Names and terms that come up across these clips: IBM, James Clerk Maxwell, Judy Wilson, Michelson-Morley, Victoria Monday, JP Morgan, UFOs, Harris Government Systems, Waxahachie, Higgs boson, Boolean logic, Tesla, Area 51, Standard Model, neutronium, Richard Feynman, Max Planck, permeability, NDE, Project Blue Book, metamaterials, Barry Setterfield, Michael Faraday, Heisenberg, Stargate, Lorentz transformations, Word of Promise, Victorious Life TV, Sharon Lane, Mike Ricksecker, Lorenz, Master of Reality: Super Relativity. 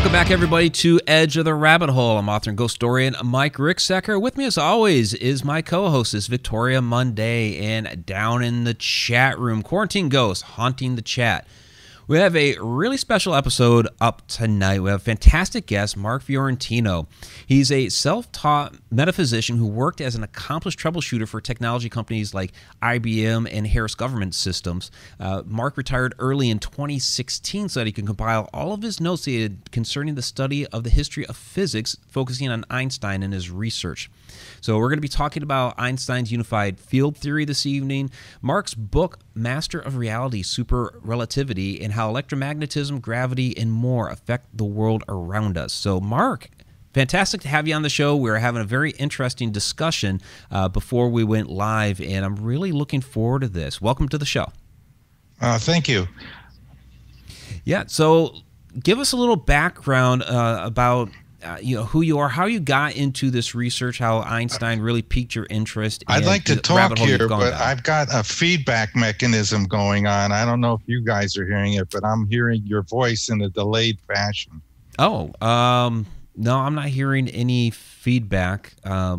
Welcome back, everybody, to Edge of the Rabbit Hole. I'm author and ghost historian Mike Ricksecker. With me, as always, is my co-hostess, Victoria Monday, and down in the chat room, Quarantine Ghost, haunting the chat. We have a really special episode up tonight. We have a fantastic guest, Mark Fiorentino. He's a self-taught metaphysician who worked as an accomplished troubleshooter for technology companies like IBM and Harris Government Systems. Mark retired early in 2016 so that he can compile all of his notes he had concerning the study of the history of physics, focusing on Einstein and his research. So we're going to be talking about Einstein's Unified Field Theory this evening, Mark's book, Master of Reality: Super Relativity, and how electromagnetism, gravity, and more affect the world around us. So, Mark, fantastic to have you on the show. We were having a very interesting discussion before we went live, and I'm really looking forward to this. Welcome to the show. Thank you. Yeah, so give us a little background about who you are, how you got into this research, how Einstein really piqued your interest. I'd like to talk here, but I've got a feedback mechanism going on. I don't know if you guys are hearing it, but I'm hearing your voice in a delayed fashion. Oh, no, I'm not hearing any feedback. You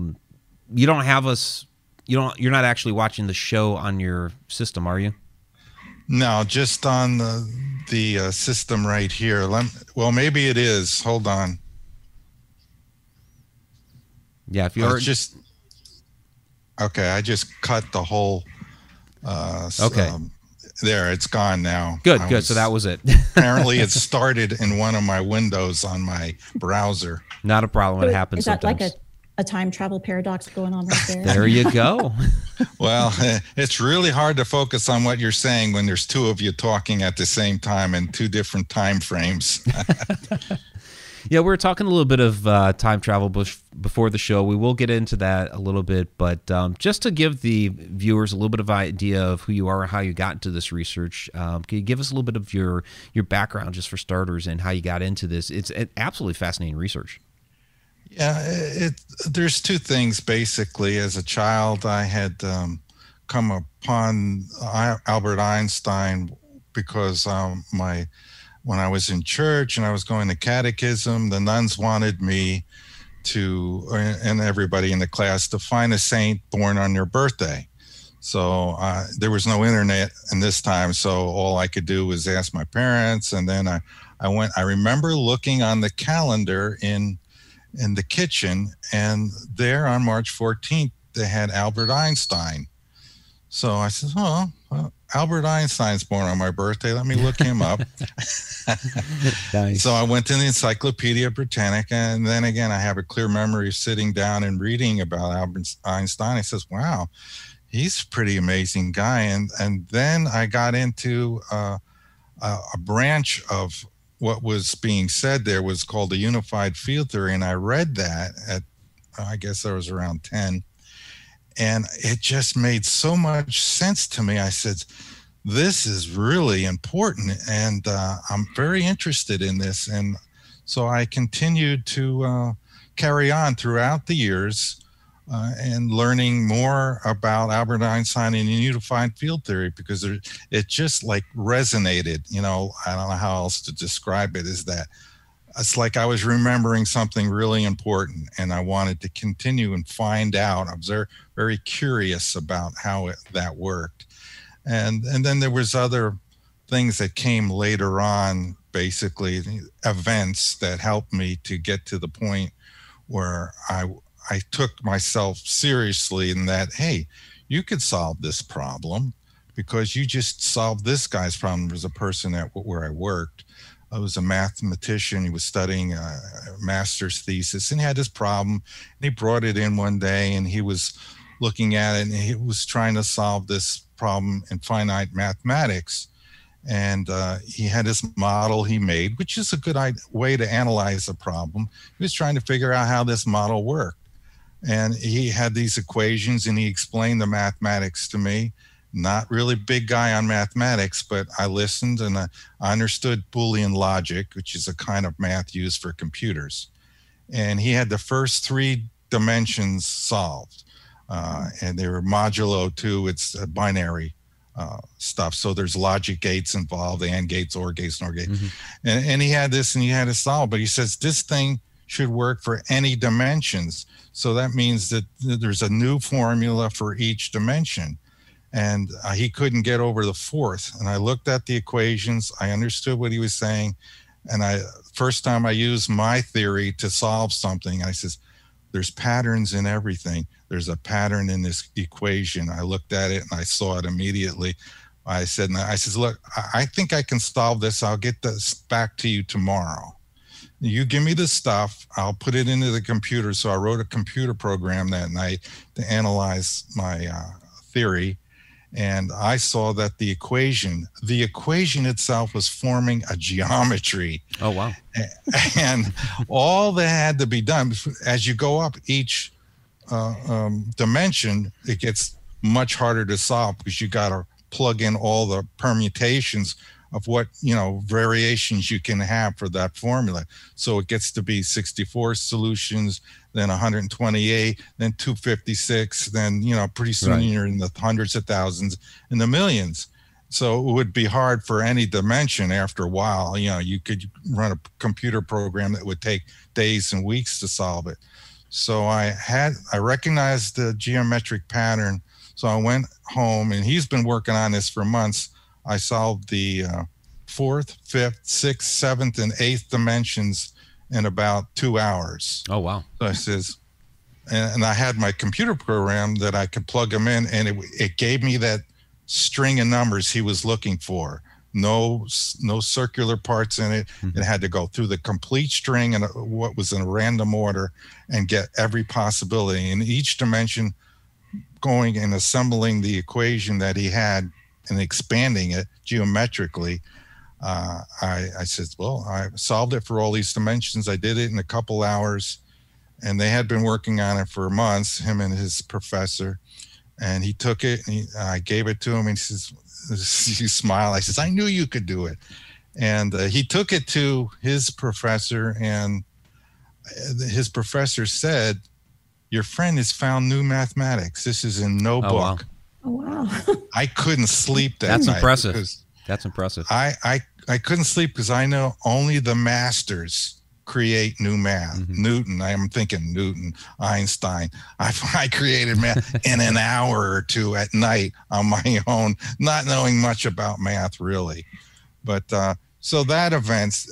don't have us. You're not actually watching the show on your system, are you? No, just on the system right here. Well, maybe it is. Hold on. Yeah, if you're just okay, I just cut the whole. Okay, there, it's gone now. Good, good. So that was it. Apparently, it started in one of my windows on my browser. Not a problem. It happens. Is that sometimes like a time travel paradox going on right there? There you go. Well, it's really hard to focus on what you're saying when there's two of you talking at the same time in two different time frames. Yeah, we were talking a little bit of time travel before the show. We will get into that a little bit, but just to give the viewers a little bit of idea of who you are and how you got into this research, can you give us a little bit of your background, just for starters, and how you got into this? It's an absolutely fascinating research. Yeah, there's two things, basically. As a child, I had come upon Albert Einstein because when I was in church and I was going to catechism, the nuns wanted me to, and everybody in the class, to find a saint born on their birthday. So there was no internet in this time, so all I could do was ask my parents. And then I went. I remember looking on the calendar in the kitchen, and there on March 14th they had Albert Einstein. So I said, oh, well, Albert Einstein's born on my birthday. Let me look him up. Nice. So I went to the Encyclopedia Britannica, and then again, I have a clear memory of sitting down and reading about Albert Einstein. I says, wow, he's a pretty amazing guy. And then I got into a branch of what was being said there was called the Unified Field Theory, and I read that at, I guess I was around 10. And it just made so much sense to me. I said, this is really important, and I'm very interested in this. And so I continued to carry on throughout the years and learning more about Albert Einstein and unified field theory, because it just like resonated. You know, I don't know how else to describe it, is that it's like I was remembering something really important, and I wanted to continue and find out. I was very curious about how that worked. And then there was other things that came later on, basically events that helped me to get to the point where I took myself seriously in that, hey, you could solve this problem because you just solved this guy's problem. There was a person at where I worked. I was a mathematician. He was studying a master's thesis, and he had this problem, and he brought it in one day, and he was looking at it, and he was trying to solve this problem in finite mathematics. And he had this model he made, which is a good way to analyze a problem. He was trying to figure out how this model worked. And he had these equations, and he explained the mathematics to me. Not really big guy on mathematics, but I listened and I understood Boolean logic, which is a kind of math used for computers. And he had the first three dimensions solved, and they were modulo 2. It's a binary stuff. So there's logic gates involved, the AND gates, OR gates, NOR gates. Mm-hmm. And he had this and he had to solve, but he says this thing should work for any dimensions. So that means that there's a new formula for each dimension. And he couldn't get over the fourth. And I looked at the equations, I understood what he was saying. And I, first time I used my theory to solve something, I says, there's patterns in everything. There's a pattern in this equation. I looked at it and I saw it immediately. I said, look, I think I can solve this. I'll get this back to you tomorrow. You give me the stuff, I'll put it into the computer. So I wrote a computer program that night to analyze my theory. And I saw that the equation itself was forming a geometry. Oh, wow. And all that had to be done, as you go up each dimension, it gets much harder to solve because you got to plug in all the permutations of what, you know, variations you can have for that formula. So it gets to be 64 solutions, then 128, then 256, then, you know, pretty soon right. You're in the hundreds of thousands and the millions. So it would be hard for any dimension after a while. You know, you could run a computer program that would take days and weeks to solve it. So I recognized the geometric pattern. So I went home, and he's been working on this for months. I solved the fourth, fifth, sixth, seventh, and eighth dimensions in about 2 hours. Oh, wow. So I says, and I had my computer program that I could plug them in, and it gave me that string of numbers he was looking for. No circular parts in it. Mm-hmm. It had to go through the complete string and what was in a random order and get every possibility in each dimension, going and assembling the equation that he had and expanding it geometrically. I said, well, I solved it for all these dimensions. I did it in a couple hours, and they had been working on it for months, him and his professor. And he took it, and I gave it to him, and he says, he smiled. I says, I knew you could do it. And he took it to his professor, and his professor said, your friend has found new mathematics. This is in no book. Wow. Oh, wow. I couldn't sleep that night. That's impressive. That's impressive. I couldn't sleep because I know only the masters create new math. Mm-hmm. Newton, I'm thinking Newton, Einstein. I created math in an hour or two at night on my own, not knowing much about math really. But so that event,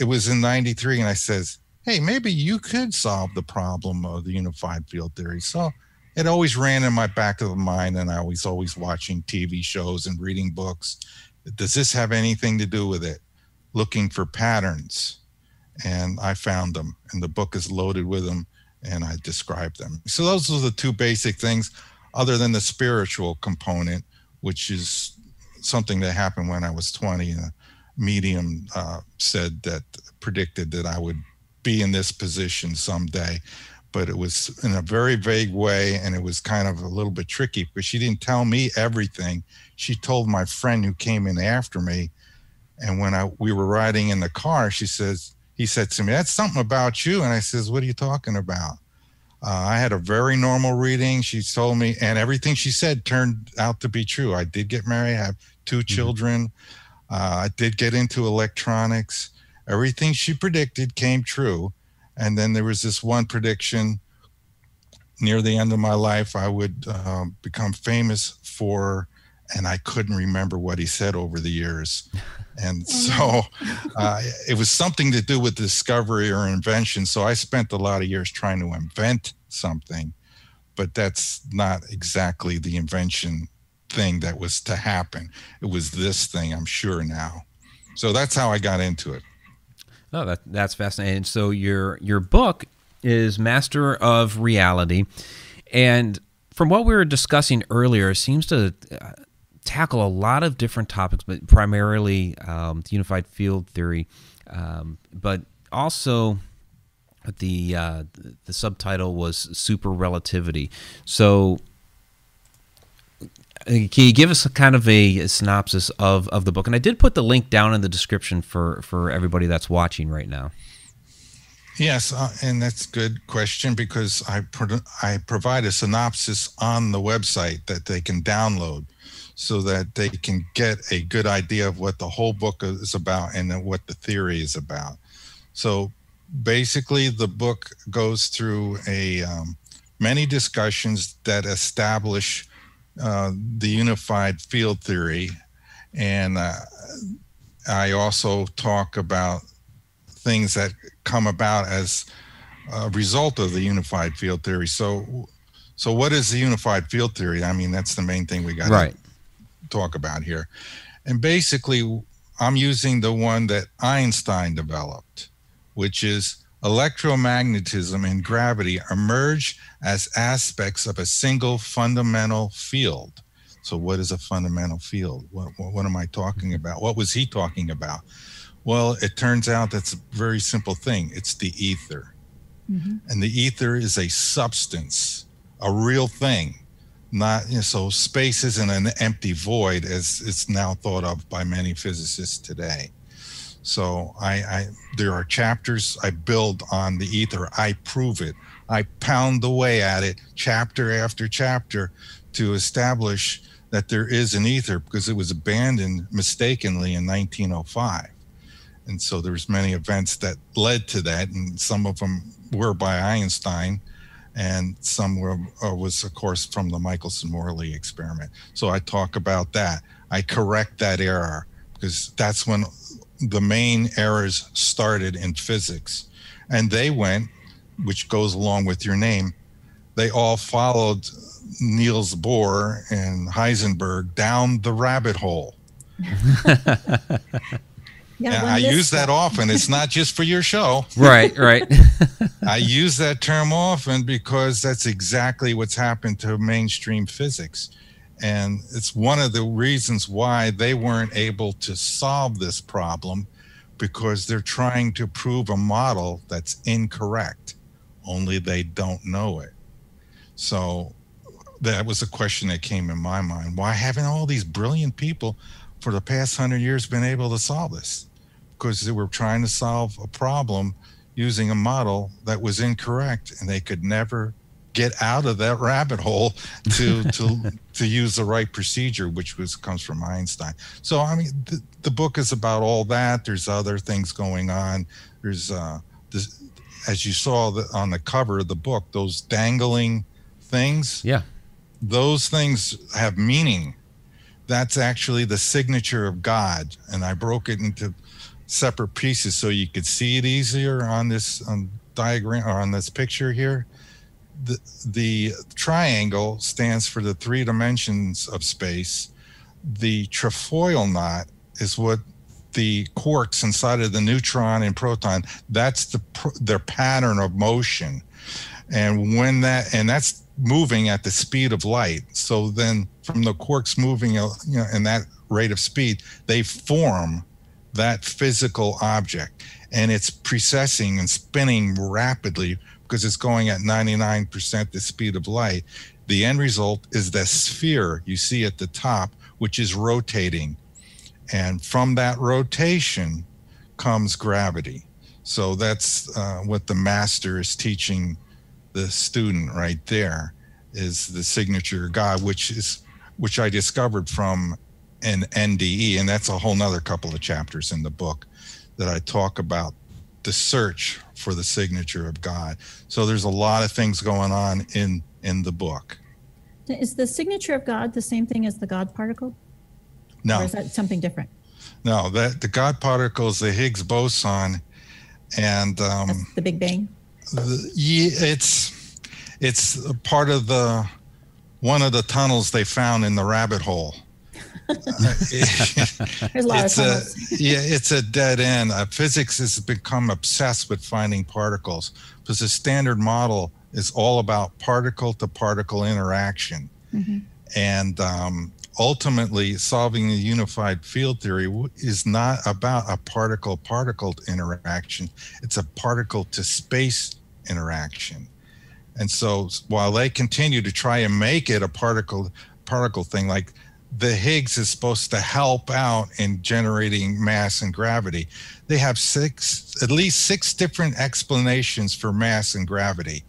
it was in 93, and I says, hey, maybe you could solve the problem of the unified field theory. So it always ran in my back of the mind, and I was always watching TV shows and reading books. Does this have anything to do with it? Looking for patterns. And I found them, and the book is loaded with them, and I described them. So those are the two basic things, other than the spiritual component, which is something that happened when I was 20, and a medium said that, predicted that I would be in this position someday. But it was in a very vague way, and it was kind of a little bit tricky because she didn't tell me everything. She told my friend who came in after me, and when we were riding in the car, he said to me, that's something about you. And I says, what are you talking about? I had a very normal reading. She told me, and everything she said turned out to be true. I did get married, I have 2 children. I did get into electronics. Everything she predicted came true. And then there was this one prediction near the end of my life, I would become famous for, and I couldn't remember what he said over the years. And so it was something to do with discovery or invention. So I spent a lot of years trying to invent something, but that's not exactly the invention thing that was to happen. It was this thing, I'm sure now. So that's how I got into it. Oh, that's fascinating. So your book is Master of Reality, and from what we were discussing earlier, it seems to tackle a lot of different topics, but primarily unified field theory, but also the subtitle was Super Relativity. So can you give us a kind of a synopsis of the book? And I did put the link down in the description for everybody that's watching right now. Yes, and that's a good question, because I provide a synopsis on the website that they can download so that they can get a good idea of what the whole book is about and then what the theory is about. So basically, the book goes through a many discussions that establish the unified field theory, and I also talk about things that come about as a result of the unified field theory. So what is the unified field theory? I mean, that's the main thing we got right to talk about here. And basically, I'm using the one that Einstein developed, which is electromagnetism and gravity emerge as aspects of a single fundamental field. So what is a fundamental field? What am I talking about? What was he talking about? Well, it turns out that's a very simple thing. It's the ether. Mm-hmm. And the ether is a substance, a real thing. Not, you know, so space isn't an empty void as it's now thought of by many physicists today. So there are chapters I build on the ether. I prove it. I pound away at it chapter after chapter to establish that there is an ether, because it was abandoned mistakenly in 1905. And so there's many events that led to that, and some of them were by Einstein, and some were, was, of course, from the Michelson-Morley experiment. So I talk about that. I correct that error, because that's when the main errors started in physics. And they went, which goes along with your name, they all followed Niels Bohr and Heisenberg down the rabbit hole. Yeah, I use that often. It's not just for your show. Right, right. I use that term often because that's exactly what's happened to mainstream physics. And it's one of the reasons why they weren't able to solve this problem, because they're trying to prove a model that's incorrect, only they don't know it. So that was a question that came in my mind. Why haven't all these brilliant people for the past 100 years been able to solve this? Because they were trying to solve a problem using a model that was incorrect, and they could never get out of that rabbit hole to use the right procedure, which comes from Einstein. So I mean, the book is about all that. There's other things going on. There's this, as you saw on the cover of the book, those dangling things. Yeah, those things have meaning. That's actually the signature of God, and I broke it into separate pieces so you could see it easier on this diagram, or on this picture here. The triangle stands for the three dimensions of space. The trefoil knot is what the quarks inside of the neutron and proton, that's their pattern of motion. And when that's moving at the speed of light. So then from the quarks moving, you know, in that rate of speed, they form that physical object, and it's precessing and spinning rapidly because it's going at 99% the speed of light. The end result is the sphere you see at the top, which is rotating. And from that rotation comes gravity. So that's what the master is teaching the student right there, is the signature of God, which I discovered from an NDE, and that's a whole nother couple of chapters in the book that I talk about the search for the signature of God. So there's a lot of things going on in the book. Is the signature of God the same thing as the God particle? No. Or is that something different? No, the God particle is the Higgs boson, and that's the Big Bang. It's part of one of the tunnels they found in the rabbit hole. There's a lot of tunnels. Yeah, it's a dead end. Physics has become obsessed with finding particles, because the Standard Model is all about particle-to-particle interaction. Mm-hmm. And ultimately, solving the unified field theory is not about a particle-particle interaction. It's a particle-to-space interaction. And so while they continue to try and make it a particle thing, like the Higgs is supposed to help out in generating mass and gravity. They have at least six different explanations for mass and gravity.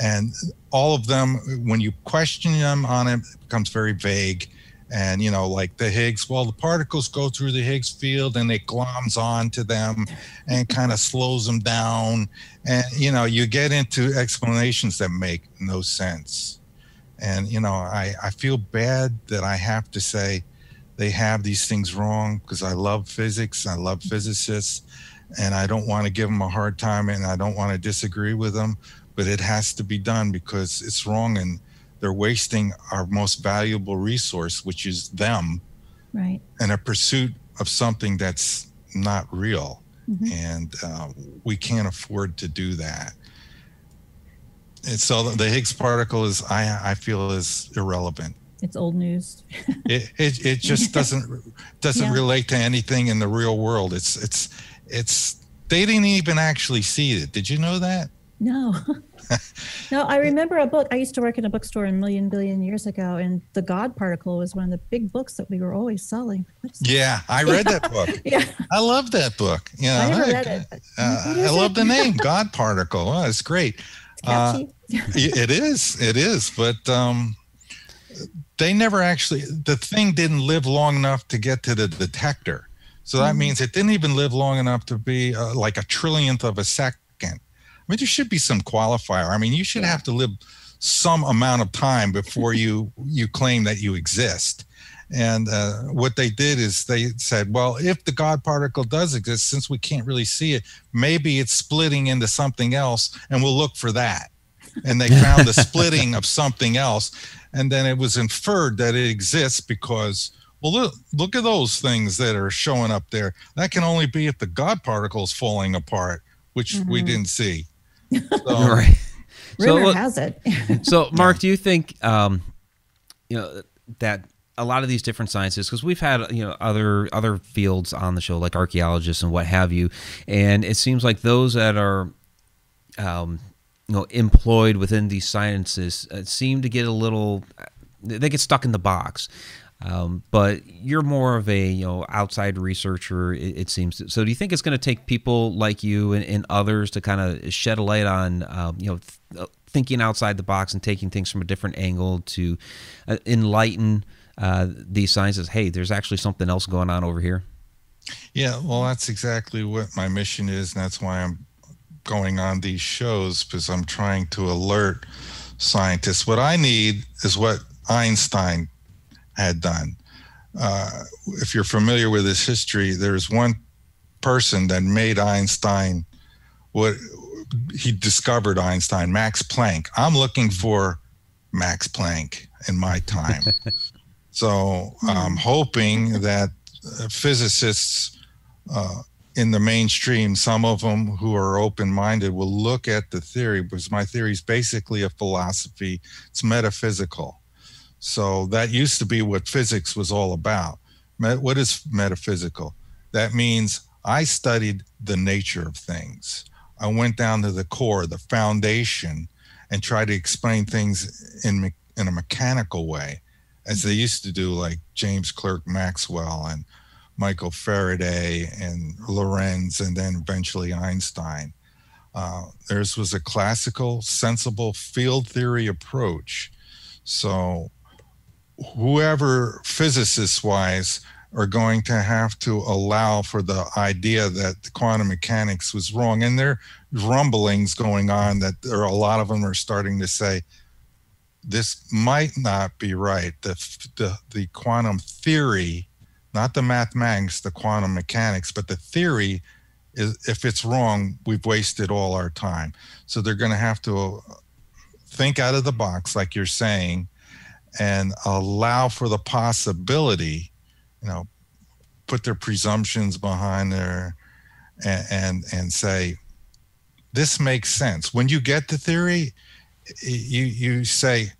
And all of them, when you question them on it, it becomes very vague. And, you know, like the Higgs, well, the particles go through the Higgs field and it gloms onto them and kind of slows them down. And, you know, you get into explanations that make no sense. And, you know, I feel bad that I have to say they have these things wrong because I love physics. I love physicists and I don't want to give them a hard time and I don't want to disagree with them. But it has to be done because it's wrong and they're wasting our most valuable resource, which is them, right? And a pursuit of something that's not real. Mm-hmm. And we can't afford to do that. And so the Higgs particle is, I feel, is irrelevant. It's old news. it just doesn't relate to anything in the real world. It's they didn't even actually see it. Did you know that? No. No, I remember a book. I used to work in a bookstore a million billion years ago, and The God Particle was one of the big books that we were always selling. Yeah, I read that book. Yeah. I love that book. You know, I never read it. I love the name, God Particle. Oh, it's great. It's catchy. It is. But they never actually, the thing didn't live long enough to get to the detector. So that means it didn't even live long enough to be like a trillionth of a second. I mean, there should be some qualifier. I mean, you should have to live some amount of time before you claim that you exist. And what they did is they said, well, if the God particle does exist, since we can't really see it, maybe it's splitting into something else, and we'll look for that. And they found the splitting of something else. And then it was inferred that it exists because, well, look at those things that are showing up there. That can only be if the God particle is falling apart, which we didn't see. So. Right. Rumor has it. So, Mark, do you think you know, that a lot of these different sciences, because we've had, you know, other fields on the show like archaeologists and what have you, and it seems like those that are you know, employed within these sciences seem to get a little, they get stuck in the box. But you're more of a, you know, outside researcher, it seems. So do you think it's going to take people like you and others to kind of shed a light on, you know, thinking outside the box and taking things from a different angle to enlighten these sciences? Hey, there's actually something else going on over here. Yeah, well, that's exactly what my mission is. And that's why I'm going on these shows, because I'm trying to alert scientists. What I need is what Einstein did. Had done. If you're familiar with his history, there's one person that made Einstein what he discovered Einstein, Max Planck. I'm looking for Max Planck in my time. So I'm hoping that physicists in the mainstream, some of them who are open-minded, will look at the theory, because my theory is basically a philosophy. It's metaphysical. So that used to be what physics was all about. What is metaphysical? That means I studied the nature of things. I went down to the core, the foundation, and tried to explain things in a mechanical way, as they used to do, like James Clerk Maxwell and Michael Faraday and Lorenz, and then eventually Einstein. Theirs was a classical, sensible field theory approach. So whoever physicists-wise are going to have to allow for the idea that quantum mechanics was wrong. And there are rumblings going on that there are a lot of them are starting to say, this might not be right. The quantum theory, not the mathematics, the quantum mechanics, but the theory, is, if it's wrong, we've wasted all our time. So they're going to have to think out of the box, like you're saying, and allow for the possibility, you know, put their presumptions behind there and say, this makes sense. When you get the theory, you say,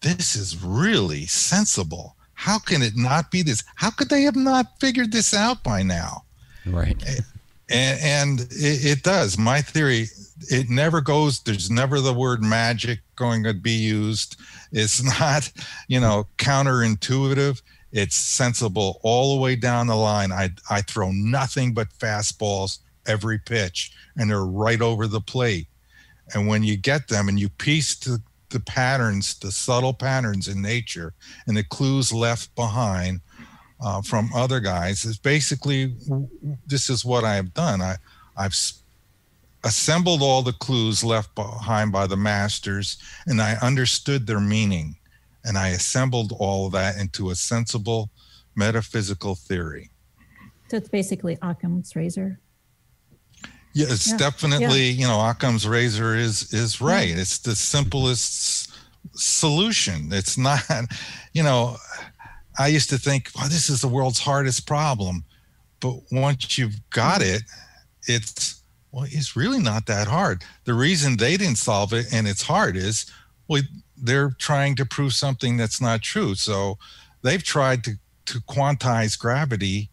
this is really sensible. How can it not be this? How could they have not figured this out by now? Right. And it does. My theory, it never goes, there's never the word magic going to be used. It's not, you know, counterintuitive. It's sensible all the way down the line. I throw nothing but fastballs every pitch, and they're right over the plate. And when you get them and you piece the patterns, the subtle patterns in nature and the clues left behind from other guys, is basically, this is what I have done. I've assembled all the clues left behind by the masters, and I understood their meaning. And I assembled all of that into a sensible metaphysical theory. So it's basically Occam's razor. Yeah, it's definitely, you know, Occam's razor is right. Yeah. It's the simplest solution. It's not, you know, I used to think, well, this is the world's hardest problem. But once you've got it, it's, well, it's really not that hard. The reason they didn't solve it and it's hard is, well, they're trying to prove something that's not true. So they've tried to quantize gravity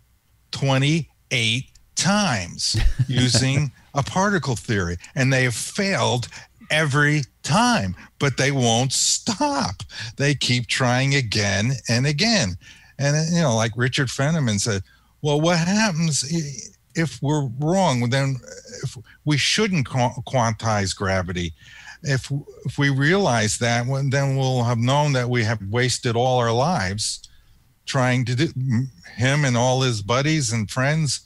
28 times using a particle theory, and they have failed every time, but they won't stop. They keep trying again and again. And, you know, like Richard Feynman said, well, what happens if we're wrong? Then if we shouldn't quantize gravity. If we realize that, then we'll have known that we have wasted all our lives trying to do, him and all his buddies and friends.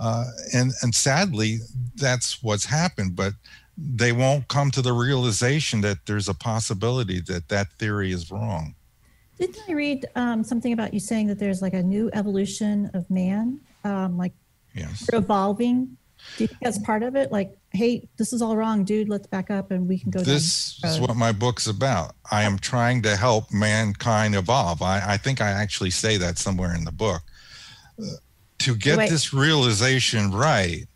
And sadly, that's what's happened. But they won't come to the realization that there's a possibility that that theory is wrong. Didn't I read something about you saying that there's like a new evolution of man, like evolving? Do you think that's part of it? Like, hey, this is all wrong, dude. Let's back up and we can go. This is what my book's about. I am trying to help mankind evolve. I think I actually say that somewhere in the book. To get this realization right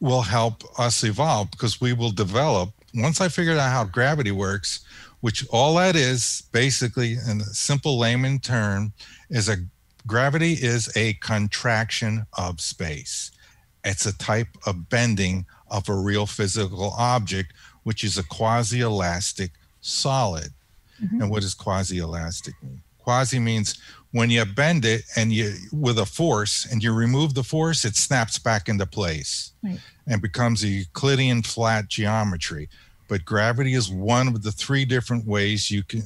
will help us evolve, because we will develop. Once I figured out how gravity works, which all that is basically, in a simple layman term, is gravity is a contraction of space. It's a type of bending of a real physical object, which is a quasi-elastic solid. Mm-hmm. And what does quasi-elastic mean? Quasi means when you bend it and you with a force and you remove the force, it snaps back into place, right, and becomes a Euclidean flat geometry. But gravity is one of the three different ways you can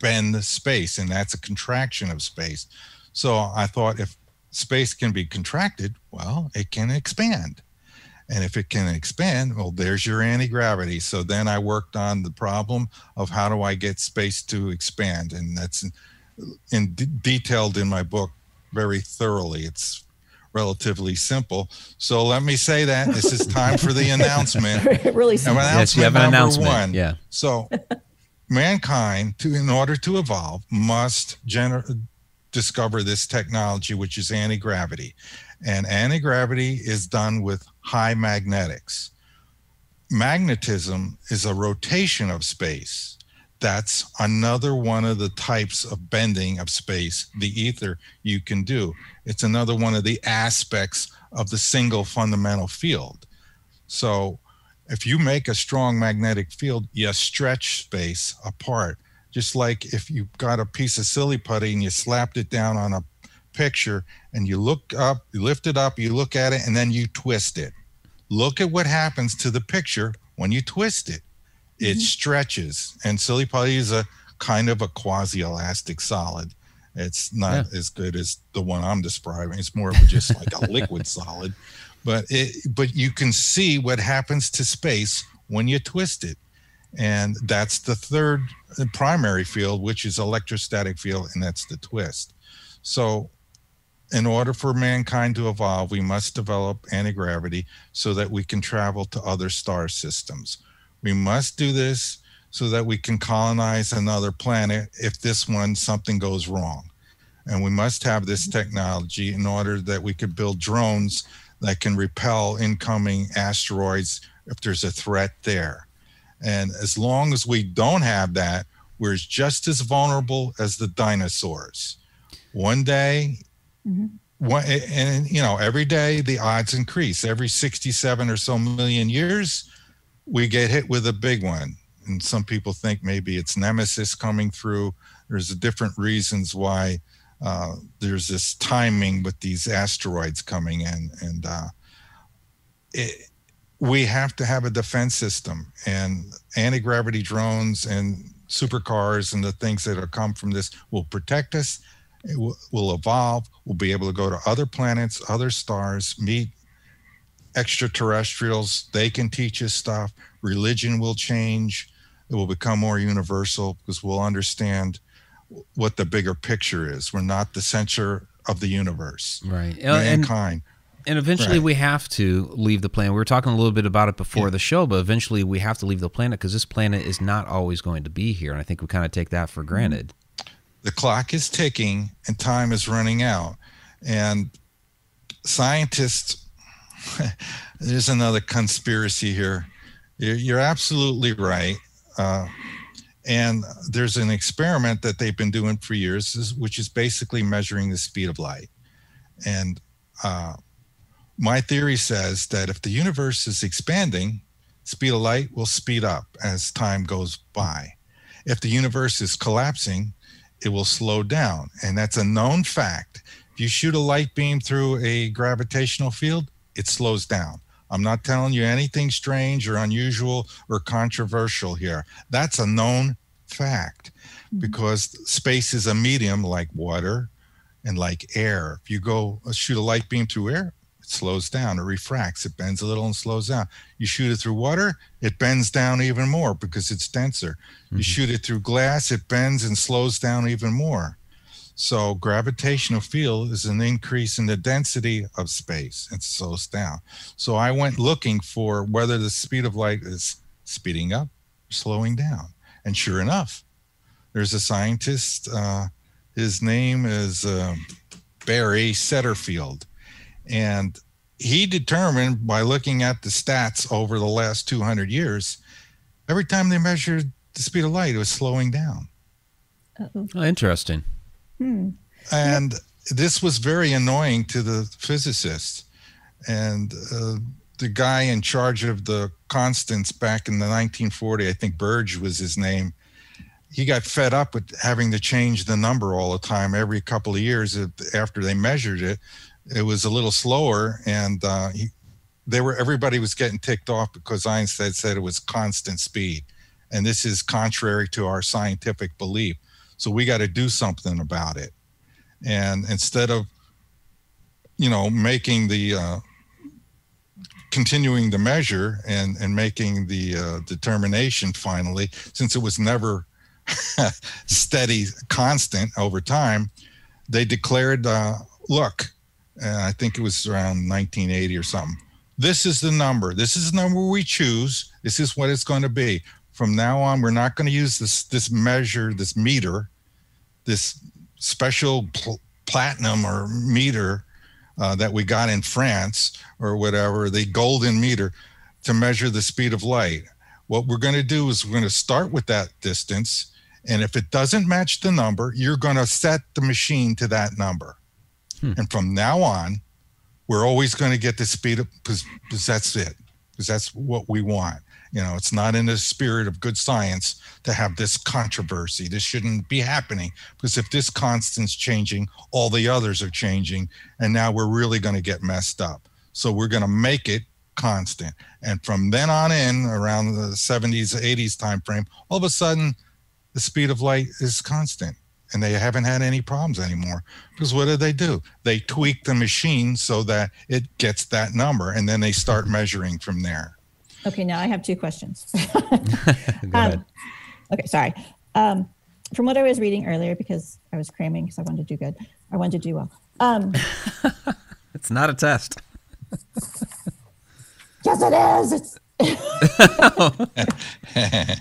bend the space, and that's a contraction of space. So I thought, if space can be contracted, well, it can expand. And if it can expand, well, there's your anti-gravity. So then I worked on the problem of how do I get space to expand, and that's detailed in my book very thoroughly. It's relatively simple. So let me say that this is time for the announcement. Really simple. Yes, you have an announcement. Number one. Yeah. So mankind, in order to evolve, must discover this technology, which is anti-gravity. And anti-gravity is done with high magnetics. Magnetism is a rotation of space. That's another one of the types of bending of space, the ether, you can do. It's another one of the aspects of the single fundamental field. So if you make a strong magnetic field, you stretch space apart. Just like if you got a piece of silly putty and you slapped it down on a picture and you look up, you lift it up, you look at it, and then you twist it. Look at what happens to the picture when you twist it. It stretches, and silly putty is a kind of a quasi-elastic solid. It's not as good as the one I'm describing. It's more of just like a liquid solid, but you can see what happens to space when you twist it. And that's the third primary field, which is electrostatic field, and that's the twist. So in order for mankind to evolve, we must develop anti-gravity so that we can travel to other star systems. We must do this so that we can colonize another planet if this one, something goes wrong. And we must have this technology in order that we could build drones that can repel incoming asteroids if there's a threat there. And as long as we don't have that, we're just as vulnerable as the dinosaurs. One day, and you know, every day the odds increase. Every 67 or so million years, we get hit with a big one. and some people think maybe it's Nemesis coming through. There's different reasons why there's this timing with these asteroids coming in, and we have to have a defense system, and anti-gravity drones and supercars and the things that will come from this will protect us. It will evolve. We'll be able to go to other planets, other stars, meet extraterrestrials. They can teach us stuff. Religion will change. It will become more universal because we'll understand what the bigger picture is. We're not the center of the universe. Right. Mankind. And eventually we have to leave the planet. We were talking a little bit about it before the show, but eventually we have to leave the planet because this planet is not always going to be here. And I think we kind of take that for granted. The clock is ticking and time is running out. And scientists, there's another conspiracy here. You're absolutely right. And there's an experiment that they've been doing for years, which is basically measuring the speed of light. And my theory says that if the universe is expanding, speed of light will speed up as time goes by. If the universe is collapsing, it will slow down. And that's a known fact. If you shoot a light beam through a gravitational field, it slows down. I'm not telling you anything strange or unusual or controversial here. That's a known fact because space is a medium like water and like air. If you go shoot a light beam through air, it slows down, it refracts, it bends a little and slows down. You shoot it through water, it bends down even more because it's denser. You shoot it through glass, it bends and slows down even more. So gravitational field is an increase in the density of space. It slows down. So I went looking for whether the speed of light is speeding up, slowing down. And sure enough, there's a scientist. His name is Barry Setterfield. And he determined by looking at the stats over the last 200 years, every time they measured the speed of light, it was slowing down. Oh, interesting. And this was very annoying to the physicists. And the guy in charge of the constants back in the 1940s, I think Burge was his name, he got fed up with having to change the number all the time. Every couple of years after they measured it, it was a little slower. And everybody was getting ticked off because Einstein said it was constant speed. And this is contrary to our scientific belief. So we got to do something about it. And instead of, you know, making the, continuing the measure and making the determination finally, since it was never steady, constant over time, they declared, look, I think it was around 1980 or something. This is the number. This is the number we choose. This is what it's going to be. From now on, we're not going to use this measure, this meter, this special platinum or meter that we got in France or whatever, the golden meter to measure the speed of light. What we're going to do is we're going to start with that distance. And if it doesn't match the number, you're going to set the machine to that number. And from now on, we're always going to get the speed up because that's it, because that's what we want. You know, it's not in the spirit of good science to have this controversy. This shouldn't be happening because if this constant's changing, all the others are changing. And now we're really going to get messed up. So we're going to make it constant. And from then on in, around the 70s, 80s time frame, all of a sudden, the speed of light is constant. And they haven't had any problems anymore because what do? They tweak the machine so that it gets that number. And then they start measuring from there. Okay, now I have two questions. Go ahead. Okay, sorry. From what I was reading earlier, because I was cramming because I wanted to do good. I wanted to do well. It's not a test. Yes, it is. It's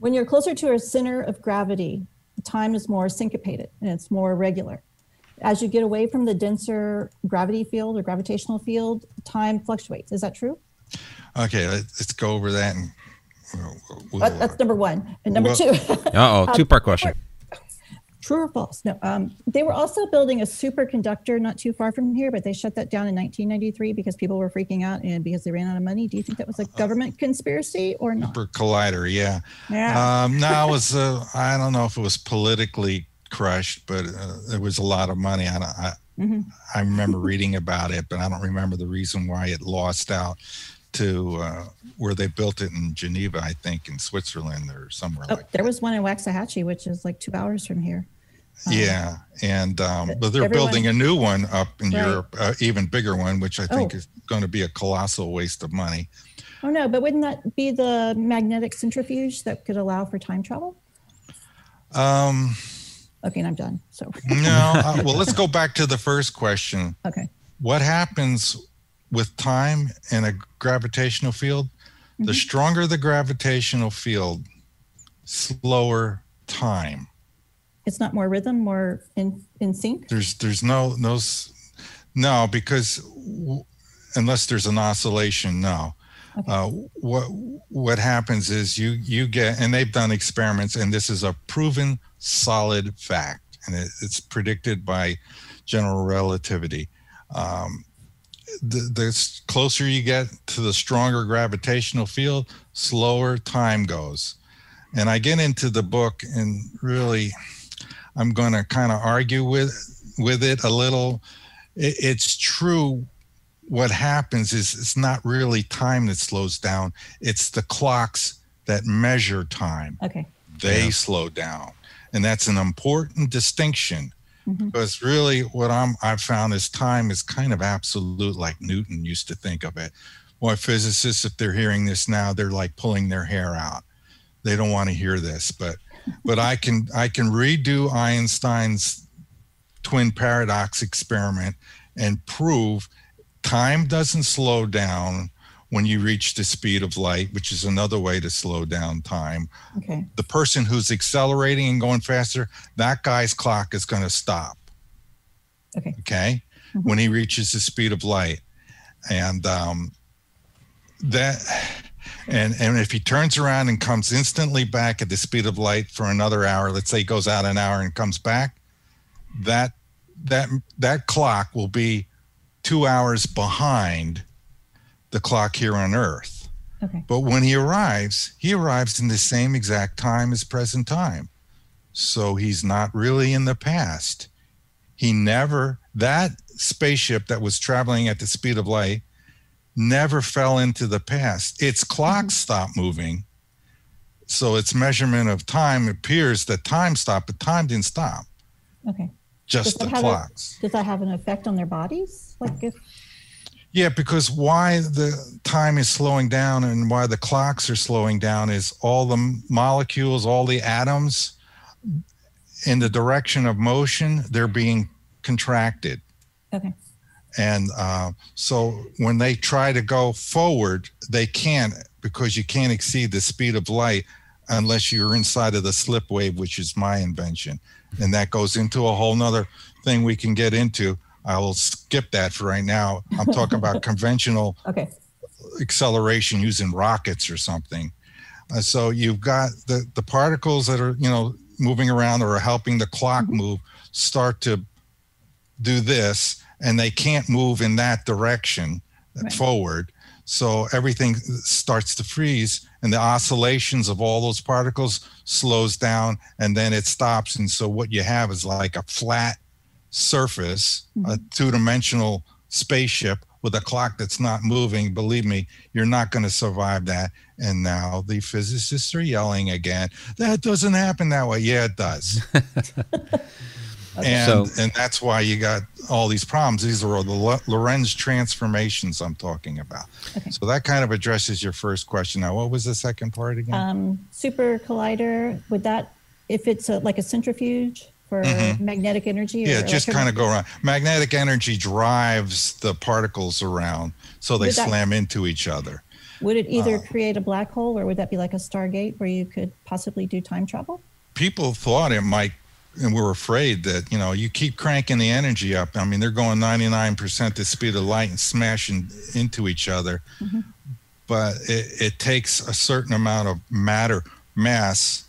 when you're closer to a center of gravity, time is more syncopated and it's more regular. As you get away from the denser gravity field or gravitational field, time fluctuates. Is that true? Okay, let's go over that. And that's number one. And number two. Two-part question. True or false? No. They were also building a superconductor not too far from here, but they shut that down in 1993 because people were freaking out and because they ran out of money. Do you think that was a government conspiracy or not? Super collider, yeah. Yeah. No, it was. I don't know if it was politically crushed, but there was a lot of money. I remember reading about it, but I don't remember the reason why it lost out to where they built it in Geneva, I think, in Switzerland or somewhere like that. There was one in Waxahachie, which is like 2 hours from here. Yeah, and but they're building a new one up in Europe, even bigger one, which I think is going to be a colossal waste of money. Oh, no, but wouldn't that be the magnetic centrifuge that could allow for time travel? Okay, and I'm done, so. No, well, let's go back to the first question. Okay. What happens with time and a gravitational field? Mm-hmm. The stronger the gravitational field, slower time. It's not more rhythm, more in sync? There's no, because unless there's an oscillation, no. Okay. What happens is you get, and they've done experiments, and this is a proven solid fact, and it's predicted by general relativity. The closer you get to the stronger gravitational field, slower time goes. And I get into the book, and really, I'm going to kind of argue with it a little. It's true. What happens is it's not really time that slows down. It's the clocks that measure time. Okay. They slow down. And that's an important distinction. Because really what I've found is time is kind of absolute, like Newton used to think of it. Boy, physicists, if they're hearing this now, they're like pulling their hair out. They don't want to hear this, but I can redo Einstein's twin paradox experiment and prove time doesn't slow down when you reach the speed of light, which is another way to slow down time. Okay. The person who's accelerating and going faster, that guy's clock is going to stop. Okay. Okay. Mm-hmm. When he reaches the speed of light, and and if he turns around and comes instantly back at the speed of light for another hour, let's say he goes out an hour and comes back, that clock will be 2 hours behind the clock here on Earth. Okay. But when he arrives in the same exact time as present time. So he's not really in the past. He never, that spaceship that was traveling at the speed of light never fell into the past. Its clock stopped moving. So its measurement of time appears that time stopped, but time didn't stop. Okay. Just the clocks. Does that have an effect on their bodies? Like if... Yeah, because why the time is slowing down and why the clocks are slowing down is all the molecules, all the atoms in the direction of motion, they're being contracted. Okay. And so when they try to go forward, they can't, because you can't exceed the speed of light unless you're inside of the slip wave, which is my invention. And that goes into a whole nother thing we can get into. I will skip that for right now. I'm talking about conventional acceleration using rockets or something. So you've got the particles that are, you know, moving around or are helping the clock move start to do this, and they can't move in that direction forward. So everything starts to freeze, and the oscillations of all those particles slows down, and then it stops. And so what you have is like a flat surface, a two-dimensional spaceship with a clock that's not moving. Believe me, you're not going to survive that. And now the physicists are yelling again, that doesn't happen that way. Yeah, it does. And that's why you got all these problems. These are all the Lorentz transformations I'm talking about. Okay. So that kind of addresses your first question. Now, what was the second part again? Super collider, would that, if it's like a centrifuge, for magnetic energy? Yeah, just kind of go around. Magnetic energy drives the particles around, so they slam into each other. Would it either create a black hole, or would that be like a Stargate where you could possibly do time travel? People thought it might, and we're afraid that, you know, you keep cranking the energy up. I mean, they're going 99% the speed of light and smashing into each other. But it takes a certain amount of mass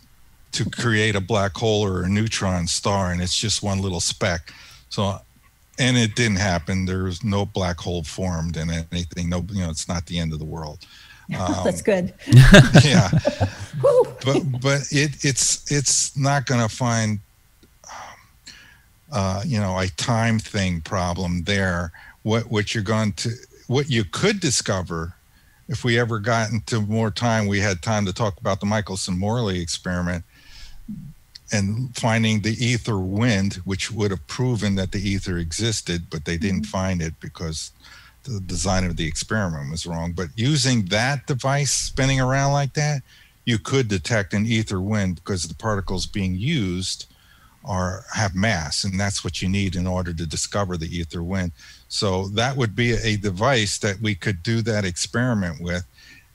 to create a black hole or a neutron star, and it's just one little speck. So, and it didn't happen. There was no black hole formed and anything. No, you know, it's not the end of the world. That's good. Yeah, but it's not going to find you know, a time thing problem there. What you could discover, if we ever got into more time, we had time to talk about the Michelson-Morley experiment and finding the ether wind, which would have proven that the ether existed, but they didn't find it because the design of the experiment was wrong. But using that device spinning around like that, you could detect an ether wind because the particles being used have mass, and that's what you need in order to discover the ether wind. So that would be a device that we could do that experiment with.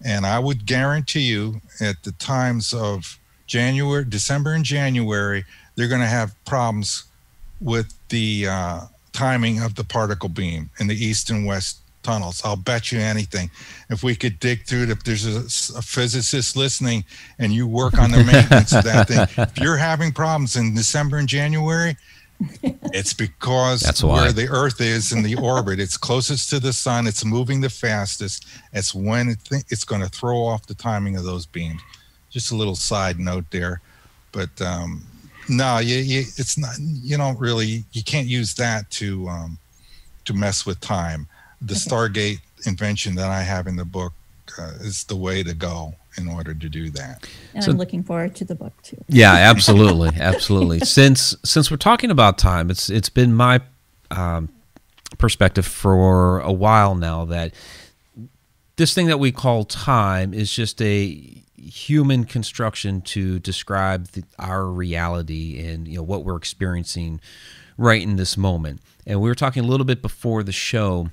And I would guarantee you at the times of December and January, they're going to have problems with the timing of the particle beam in the east and west tunnels. I'll bet you anything. If we could dig through it, if there's a physicist listening and you work on the maintenance of that thing, if you're having problems in December and January, it's because that's where the Earth is in the orbit. It's closest to the sun. It's moving the fastest. It's when it's going to throw off the timing of those beams. Just a little side note there. But no, it's not. You don't really. You can't use that to mess with time. The Stargate invention that I have in the book is the way to go in order to do that. And so, I'm looking forward to the book too. Yeah, absolutely, absolutely. Since we're talking about time, it's been my perspective for a while now that this thing that we call time is just a human construction to describe our reality and, you know, what we're experiencing right in this moment. And we were talking a little bit before the show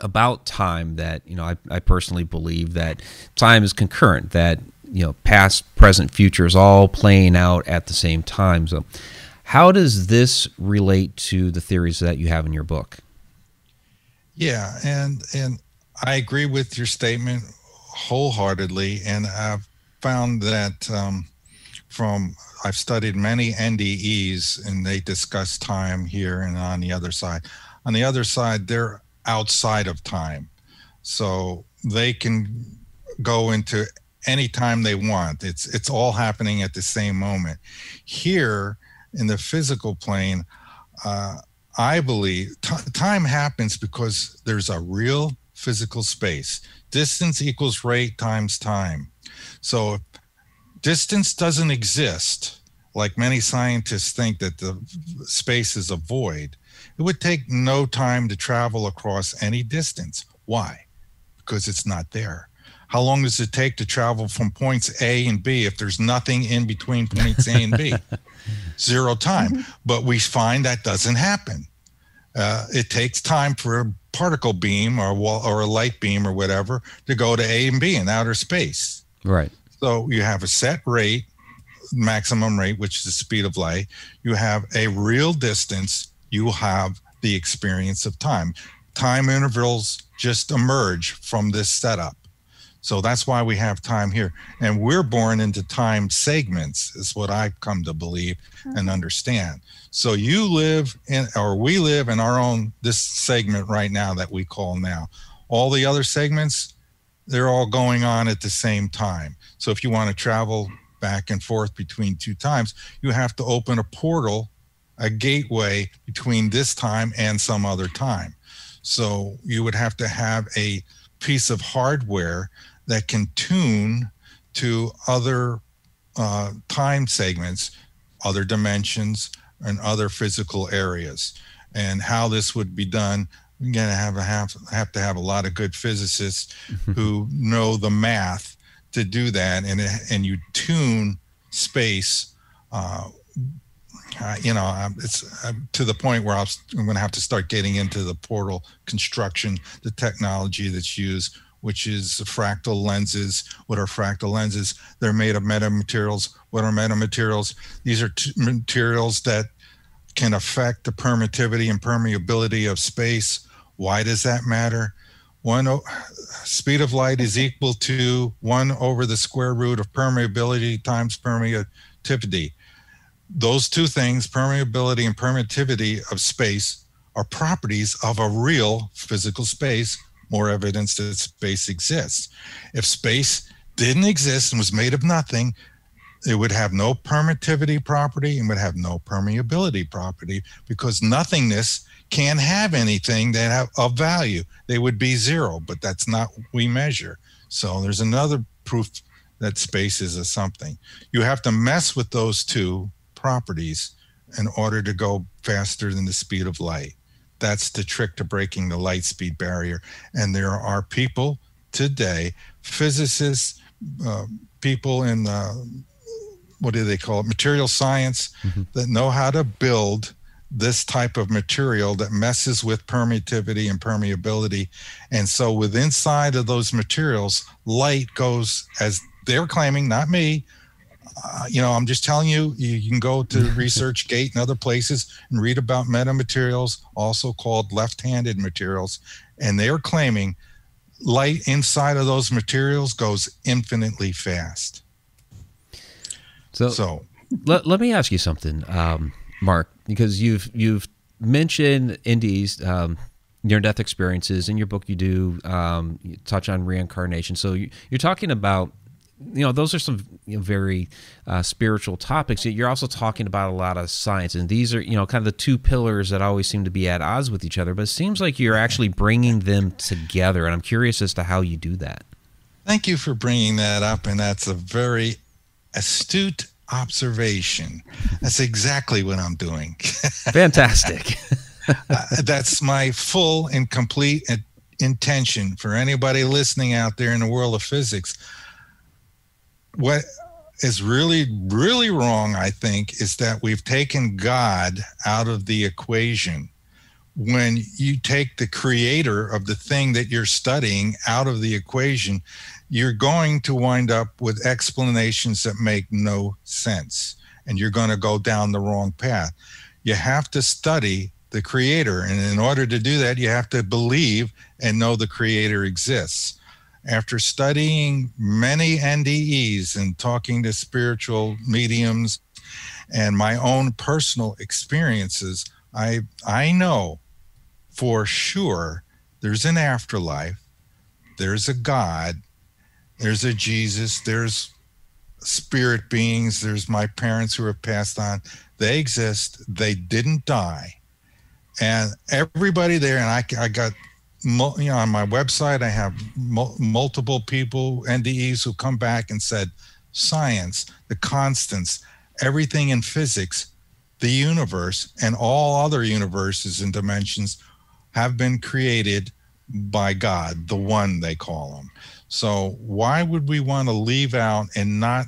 about time that, you know, I personally believe that time is concurrent, that, you know, past, present, future is all playing out at the same time. So how does this relate to the theories that you have in your book? Yeah, and I agree with your statement wholeheartedly, and I've found that I've studied many NDEs, and they discuss time here and on the other side. On the other side, they're outside of time, so they can go into any time they want. It's all happening at the same moment. Here in the physical plane, I believe time happens because there's a real physical space. Distance equals rate times time. So distance doesn't exist, like many scientists think that the space is a void. It would take no time to travel across any distance. Why? Because it's not there. How long does it take to travel from points A and B if there's nothing in between points A and B? Zero time. But we find that doesn't happen. It takes time for a particle beam or a light beam or whatever to go to A and B in outer space. Right. So you have a set rate, maximum rate, which is the speed of light. You have a real distance. You have the experience of time. Time intervals just emerge from this setup. So that's why we have time here. And we're born into time segments, is what I've come to believe and understand. So we live in our own, this segment right now that we call now. All the other segments, they're all going on at the same time. So if you want to travel back and forth between two times, you have to open a portal, a gateway between this time and some other time. So you would have to have a piece of hardware that can tune to other time segments, other dimensions, and other physical areas. And how this would be done, you're going to have to have a lot of good physicists who know the math to do that. And you tune space, you know, it's to the point where I'm going to have to start getting into the portal construction, the technology that's used, which is fractal lenses. What are fractal lenses? They're made of metamaterials. What are metamaterials? These are materials that can affect the permittivity and permeability of space. Why does that matter? Speed of light is equal to 1 over the square root of permeability times permittivity. Those two things, permeability and permittivity of space, are properties of a real physical space. More evidence that space exists. If space didn't exist and was made of nothing, it would have no permittivity property and would have no permeability property, because nothingness can't have anything that have of value. They would be zero, but that's not what we measure. So there's another proof that space is a something. You have to mess with those two properties in order to go faster than the speed of light. That's the trick to breaking the light speed barrier. And there are people today, physicists, people in what do they call it, material science, that know how to build this type of material that messes with permittivity and permeability. And so with inside of those materials, light goes, as they're claiming, not me, I'm just telling you, you can go to ResearchGate and other places and read about metamaterials, also called left-handed materials, and they're claiming light inside of those materials goes infinitely fast. So let me ask you something, Mark, because you've mentioned NDEs, near-death experiences. In your book, you do you touch on reincarnation. So you're talking about, those are some very spiritual topics. You're also talking about a lot of science, and these are, kind of the two pillars that always seem to be at odds with each other, but it seems like you're actually bringing them together, and I'm curious as to how you do that. Thank you for bringing that up, and that's a very astute observation. That's exactly what I'm doing. Fantastic. That's my full and complete intention for anybody listening out there in the world of physics. What is really, really wrong, I think, is that we've taken God out of the equation. When you take the creator of the thing that you're studying out of the equation, you're going to wind up with explanations that make no sense, and you're going to go down the wrong path. You have to study the creator, and in order to do that, you have to believe and know the creator exists. After studying many NDEs and talking to spiritual mediums and my own personal experiences, I know for sure there's an afterlife, there's a God, there's a Jesus, there's spirit beings, there's my parents who have passed on. They exist. They didn't die. And everybody there, and I got... on my website, I have multiple people, NDEs, who come back and said, science, the constants, everything in physics, the universe, and all other universes and dimensions have been created by God, the one they call him. So why would we want to leave out and not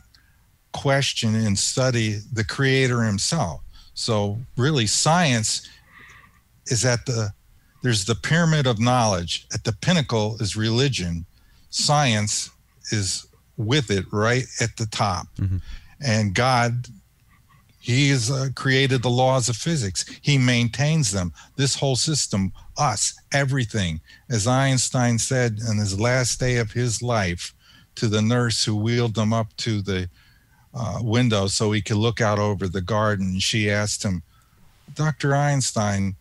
question and study the creator himself? So really, science is at the... There's the pyramid of knowledge. At the pinnacle is religion. Science is with it right at the top. Mm-hmm. And God, he has created the laws of physics. He maintains them. This whole system, us, everything. As Einstein said on his last day of his life to the nurse who wheeled him up to the window so he could look out over the garden, she asked him, Dr. Einstein,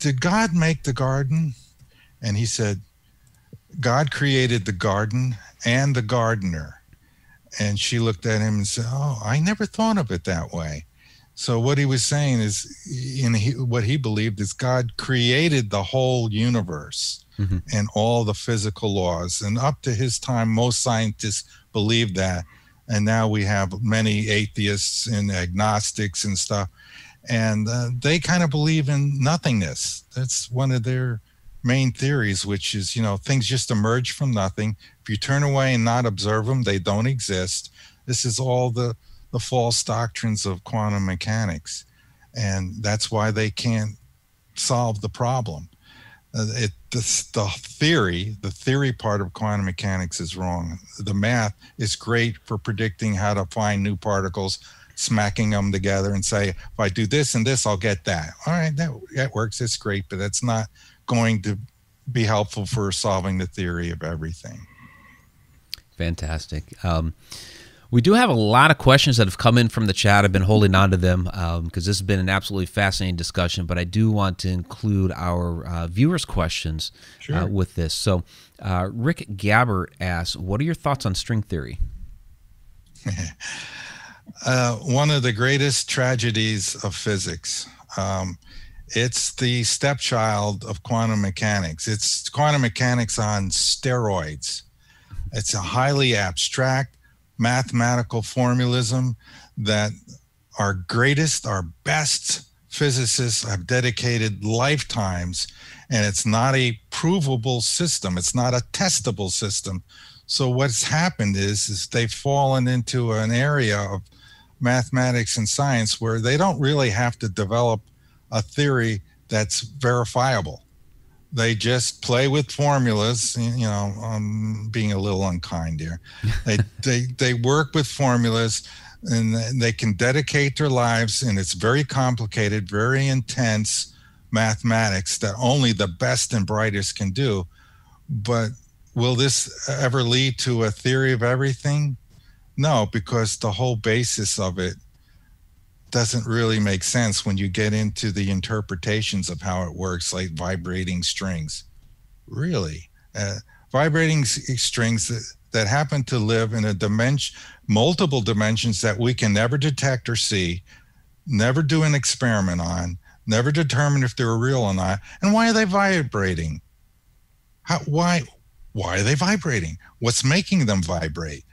did God make the garden? And he said, God created the garden and the gardener. And she looked at him and said, oh, I never thought of it that way. So what he was saying is, what he believed is God created the whole universe and all the physical laws. And up to his time, most scientists believed that. And now we have many atheists and agnostics and stuff. And they kind of believe in nothingness. That's one of their main theories, which is, things just emerge from nothing. If you turn away and not observe them, they don't exist. This is all the false doctrines of quantum mechanics. And that's why they can't solve the problem. The theory part of quantum mechanics is wrong. The math is great for predicting how to find new particles, smacking them together and say, if I do this and this, I'll get that. All right, that works, it's great, but that's not going to be helpful for solving the theory of everything. Fantastic. We do have a lot of questions that have come in from the chat. I've been holding on to them because this has been an absolutely fascinating discussion, but I do want to include our viewers' questions with this. So Rick Gabbert asks, what are your thoughts on string theory? One of the greatest tragedies of physics. It's the stepchild of quantum mechanics. It's quantum mechanics on steroids. It's a highly abstract mathematical formalism that our greatest, our best physicists have dedicated lifetimes, and it's not a provable system. It's not a testable system. So what's happened is they've fallen into an area of mathematics and science where they don't really have to develop a theory that's verifiable. They just play with formulas, you know, I'm being a little unkind here. They work with formulas, and they can dedicate their lives, and it's very complicated, very intense mathematics that only the best and brightest can do. But will this ever lead to a theory of everything? No, because the whole basis of it doesn't really make sense when you get into the interpretations of how it works, like vibrating strings. Really, vibrating strings that happen to live in a dimension, multiple dimensions that we can never detect or see, never do an experiment on, never determine if they're real or not. And why are they vibrating? Why are they vibrating? What's making them vibrate?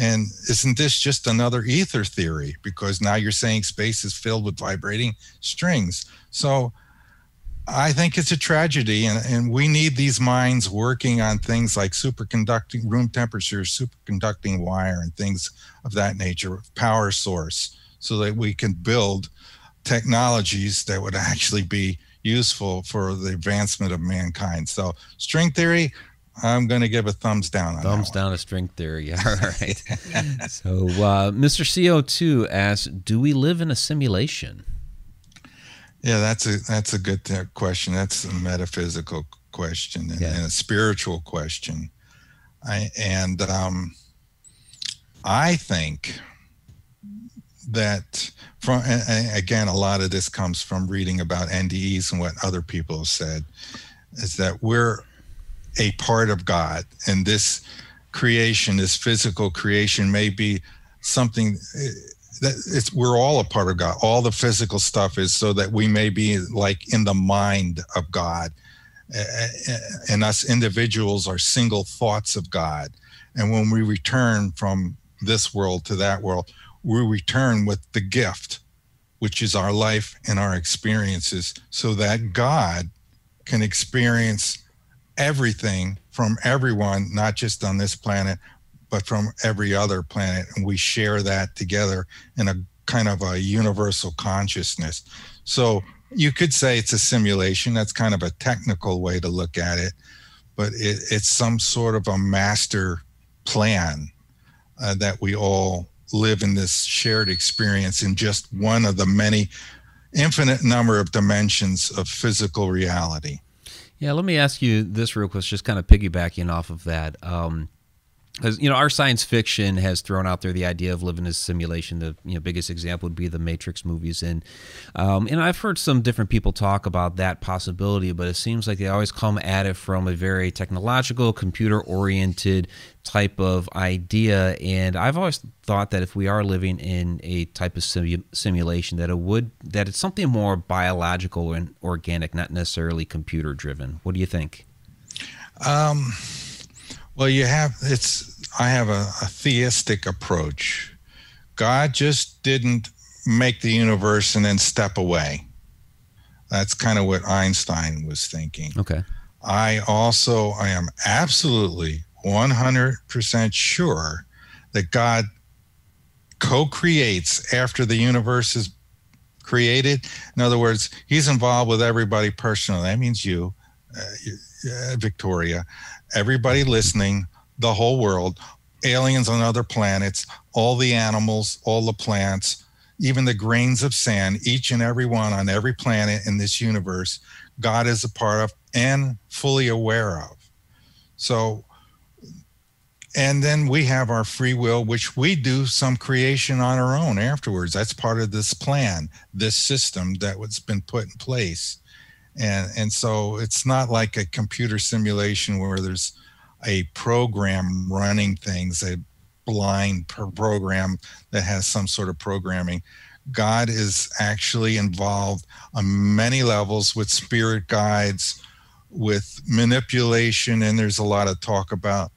And isn't this just another ether theory? Because now you're saying space is filled with vibrating strings. So I think it's a tragedy, and we need these minds working on things like superconducting room temperature, superconducting wire, and things of that nature, power source, so that we can build technologies that would actually be useful for the advancement of mankind. So string theory, I'm going to give a thumbs down on that. Thumbs down to string theory. All right. So Mr. CO2 asks, do we live in a simulation? Yeah, that's a good question. That's a metaphysical question and a spiritual question. I think that, and again, a lot of this comes from reading about NDEs and what other people have said, is that we're a part of God, and this creation, this physical creation, may be something that we're all a part of God. All the physical stuff is so that we may be like in the mind of God, and us individuals are single thoughts of God. And when we return from this world to that world, we return with the gift, which is our life and our experiences, so that God can experience everything from everyone, not just on this planet, but from every other planet. And we share that together in a kind of a universal consciousness. So you could say it's a simulation. That's kind of a technical way to look at it, but it's some sort of a master plan that we all live in this shared experience in just one of the many infinite number of dimensions of physical reality. Yeah, let me ask you this real quick, just kind of piggybacking off of that. Because, you know, our science fiction has thrown out there the idea of living as a simulation. The biggest example would be the Matrix movies. And I've heard some different people talk about that possibility, but it seems like they always come at it from a very technological, computer-oriented type of idea. And I've always thought that if we are living in a type of simulation, that it's something more biological and organic, not necessarily computer-driven. What do you think? Well, I have a theistic approach. God just didn't make the universe and then step away. That's kind of what Einstein was thinking. Okay. I am absolutely 100% sure that God co-creates after the universe is created. In other words, he's involved with everybody personally. That means you, Victoria, everybody listening, the whole world, aliens on other planets, all the animals, all the plants, even the grains of sand, each and every one on every planet in this universe, God is a part of and fully aware of. So And then we have our free will, which we do some creation on our own afterwards. That's part of this plan, this system that's been put in place. And so it's not like a computer simulation where there's a program running things, a blind program that has some sort of programming. God is actually involved on many levels with spirit guides, with manipulation, and there's a lot of talk about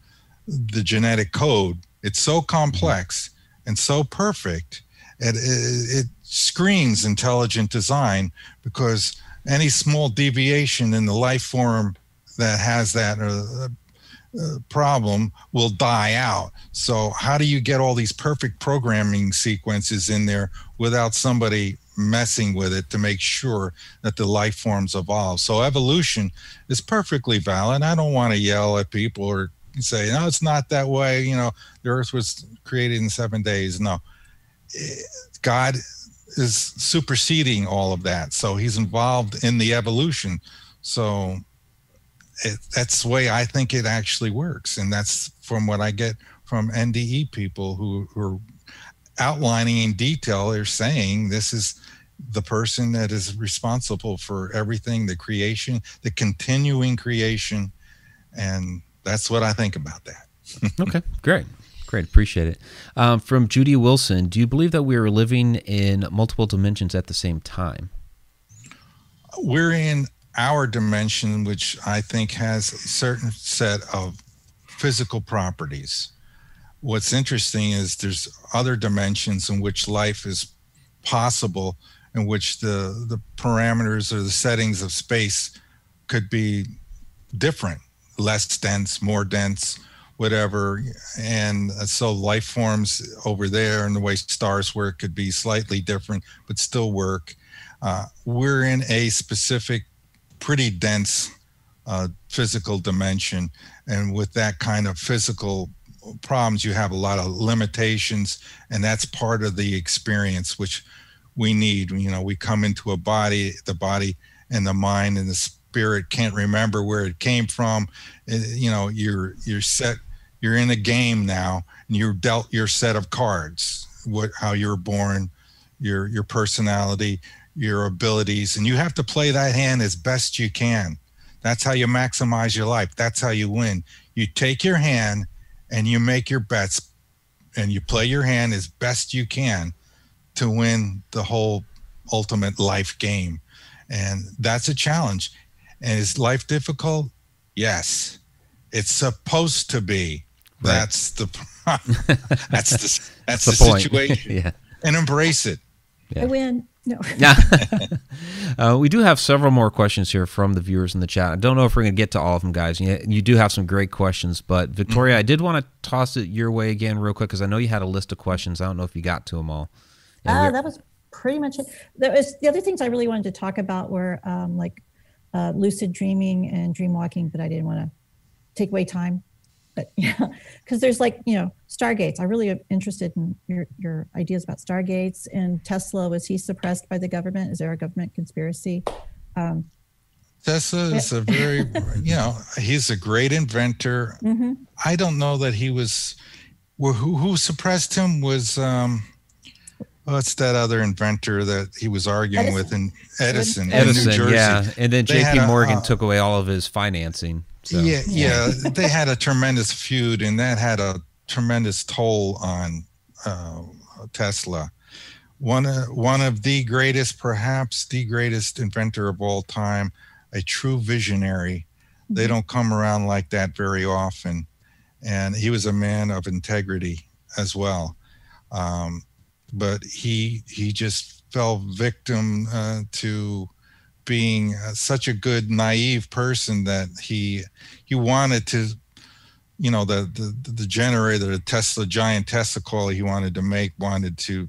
the genetic code. It's so complex and so perfect, and it screams intelligent design, because any small deviation in the life form that has that problem will die out. So how do you get all these perfect programming sequences in there without somebody messing with it to make sure that the life forms evolve? So evolution is perfectly valid. I don't want to yell at people or say, no, it's not that way. You know, the earth was created in 7 days. No, God is superseding all of that. So he's involved in the evolution. So that's the way I think it actually works. And that's from what I get from NDE people who are outlining in detail. They're saying this is the person that is responsible for everything, the creation, the continuing creation. And that's what I think about that. Okay, great. Great. Appreciate it. From Judy Wilson, do you believe that we are living in multiple dimensions at the same time? We're in our dimension, which I think has a certain set of physical properties. What's interesting is there's other dimensions in which life is possible, in which the parameters or the settings of space could be different, less dense, more dense, whatever. And so life forms over there, and the way stars work could be slightly different, but still work. We're in a specific pretty dense physical dimension. And with that kind of physical problems, you have a lot of limitations, and that's part of the experience which we need. You know, we come into a body, the body and the mind and the spirit can't remember where it came from. You know, you're set, you're in a game now, and you're dealt your set of cards, how you're born, your personality, your abilities, and you have to play that hand as best you can. That's how you maximize your life. That's how you win. You take your hand and you make your bets, and you play your hand as best you can to win the whole ultimate life game. And that's a challenge. And is life difficult? Yes, it's supposed to be. Right. That's the situation. Yeah. And embrace it. Yeah. I win. No. We do have several more questions here from the viewers in the chat. I don't know if we're going to get to all of them, guys. You do have some great questions, but Victoria, I did want to toss it your way again real quick, because I know you had a list of questions. I don't know if you got to them all. That was pretty much it. The other things I really wanted to talk about were lucid dreaming and dream walking, but I didn't want to take away time. But yeah, because there's Stargates. I really am interested in your ideas about Stargates. And Tesla, was he suppressed by the government? Is there a government conspiracy? Tesla is a very, he's a great inventor. Mm-hmm. I don't know that he was, who suppressed him was, it's that other inventor that he was arguing with in Edison in New Jersey. Yeah, and then JP Morgan took away all of his financing. So. Yeah, they had a tremendous feud, and that had a tremendous toll on Tesla. One of the greatest, perhaps the greatest inventor of all time, a true visionary. They don't come around like that very often. And he was a man of integrity as well. But he just fell victim to being such a good naive person that he wanted to, the generator, the Tesla, giant Tesla coil he wanted to make, wanted to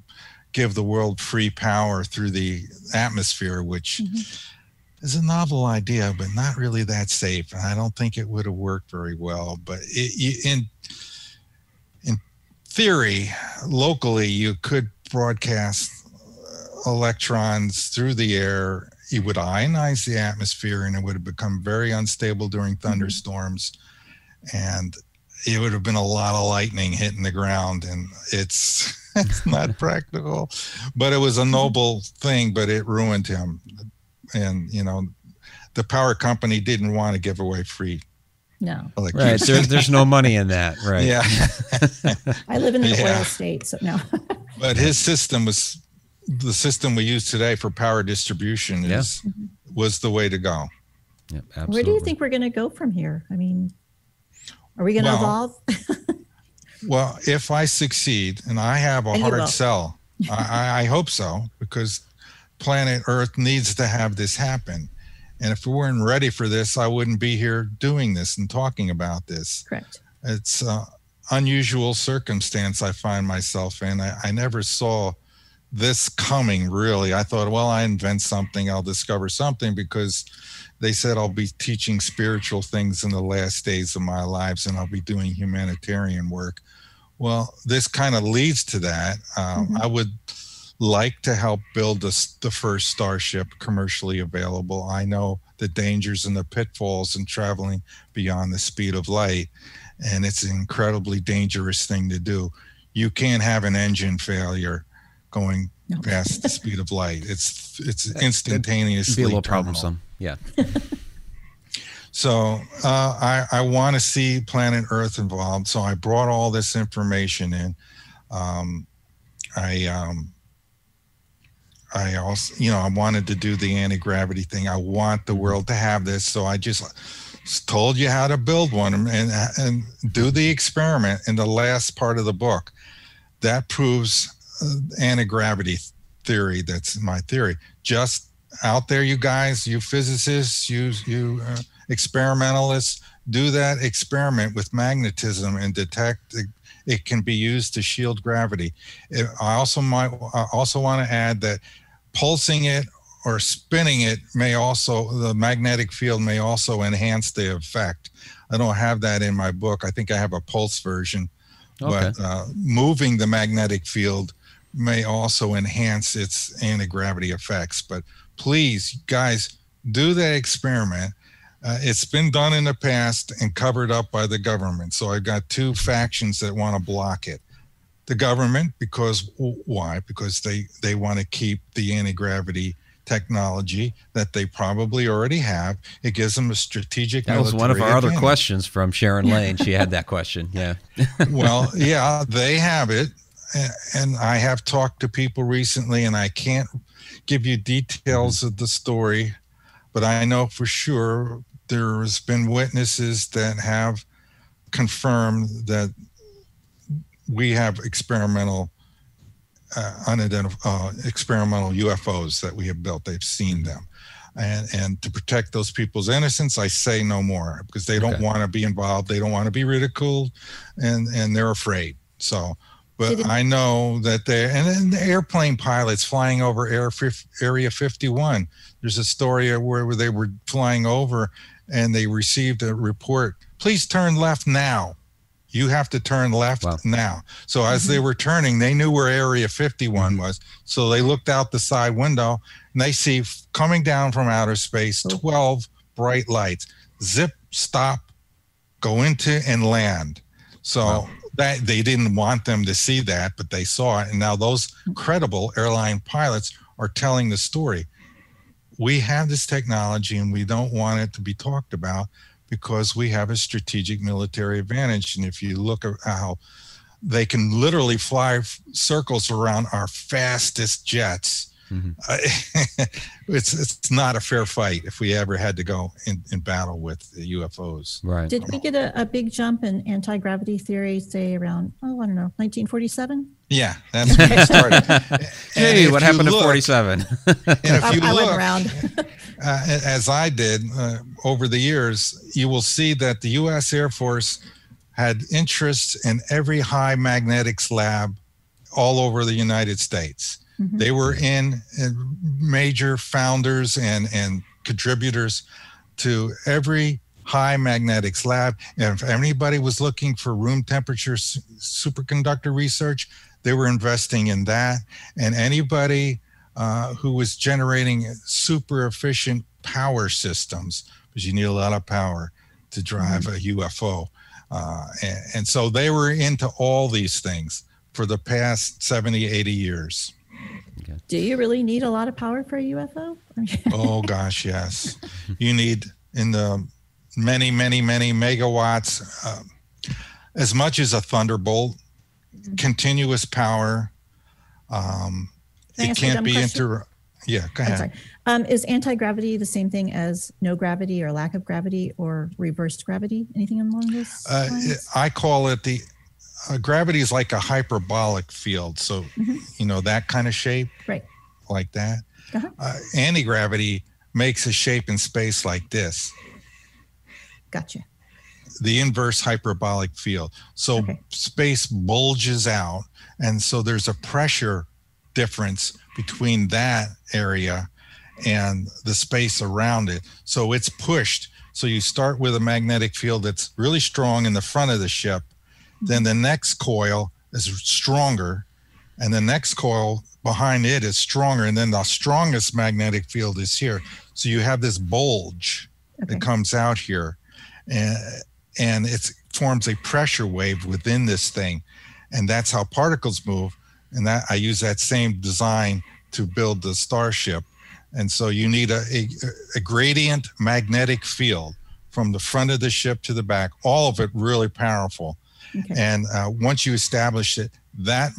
give the world free power through the atmosphere, which is a novel idea, but not really that safe. And I don't think it would have worked very well, but in theory, locally, you could broadcast electrons through the air. It would ionize the atmosphere, and it would have become very unstable during thunderstorms. And it would have been a lot of lightning hitting the ground, and it's not practical. But it was a noble thing, but it ruined him. And, you know, the power company didn't want to give away free. No. Right. There's no money in that. Right. Yeah. I live in the oil state, so no. But his system was the system we use today for power distribution was the way to go. Yeah, absolutely. Where do you think we're going to go from here? I mean, are we going to evolve? Well, if I succeed, and I have a hard sell, I hope so, because planet Earth needs to have this happen. And if we weren't ready for this, I wouldn't be here doing this and talking about this. Correct. It's an unusual circumstance I find myself in. I never saw this coming, really. I thought, well, I invent something, I'll discover something, because they said I'll be teaching spiritual things in the last days of my lives, and I'll be doing humanitarian work. Well, this kind of leads to that. I would like to help build the first starship commercially available. I know the dangers and the pitfalls in traveling beyond the speed of light, and it's an incredibly dangerous thing to do. You can't have an engine failure going past the speed of light. It's instantaneously be a little problemsome. Yeah. So I want to see planet Earth involved. So I brought all this information in. I also, you know, I wanted to do the anti-gravity thing. I want the world to have this. So I just told you how to build one and do the experiment in the last part of the book. That proves anti-gravity theory. That's my theory. Just out there, you guys, you physicists, you experimentalists, do that experiment with magnetism and detect it can be used to shield gravity. I also want to add that pulsing it or spinning it may also, the magnetic field may also enhance the effect. I don't have that in my book. I think I have a pulse version, but moving the magnetic field may also enhance its anti-gravity effects. But please, guys, do that experiment. It's been done in the past and covered up by the government. So I've got two factions that want to block it. The government, because why? Because they want to keep the anti-gravity technology that they probably already have. It gives them a strategic military advantage. That was one of our other questions from Sharon Lane. She had that question. Yeah. Well, yeah, they have it. And I have talked to people recently, and I can't give you details of the story, but I know for sure there has been witnesses that have confirmed that we have experimental experimental UFOs that we have built. They've seen them. And to protect those people's innocence, I say no more, because they don't want to be involved. They don't want to be ridiculed, and they're afraid. So, but I know that and then the airplane pilots flying over Area 51. There's a story where they were flying over and they received a report, please turn left now. You have to turn left now. So as they were turning, they knew where Area 51 was. So they looked out the side window and they see coming down from outer space, 12 bright lights, zip, stop, go into and land. So that they didn't want them to see that, but they saw it. And now those credible airline pilots are telling the story. We have this technology and we don't want it to be talked about because we have a strategic military advantage. And if you look at how they can literally fly circles around our fastest jets, it's not a fair fight if we ever had to go in battle with the UFOs. Right. Did we get a big jump in anti-gravity theory, say around, I don't know, 1947? Yeah, that's when it started. Hey, what happened to 47? And if you look around, as I did over the years, you will see that the U.S. Air Force had interests in every high magnetics lab all over the United States. They were in major founders and contributors to every high magnetics lab. And if anybody was looking for room temperature superconductor research, they were investing in that. And anybody who was generating super efficient power systems, because you need a lot of power to drive a UFO, And so they were into all these things for the past 70, 80 years. Okay. Do you really need a lot of power for a UFO? Oh, gosh, yes. You need in the many, many, many megawatts, as much as a thunderbolt, continuous power. It can't be interrupted. Yeah, go ahead. Is anti-gravity the same thing as no gravity or lack of gravity or reversed gravity? Anything along those lines? I call it the gravity is like a hyperbolic field. So, you know, that kind of shape, right? Like that. Anti-gravity makes a shape in space like this. Gotcha. The inverse hyperbolic field. So space bulges out. And so there's a pressure difference between that area and the space around it. So it's pushed. So you start with a magnetic field that's really strong in the front of the ship. Then the next coil is stronger. And the next coil behind it is stronger. And then the strongest magnetic field is here. So you have this bulge that comes out here. And it forms a pressure wave within this thing. And that's how particles move. And that I use that same design to build the Starship. And so you need a gradient magnetic field from the front of the ship to the back, all of it really powerful. And once you establish it, that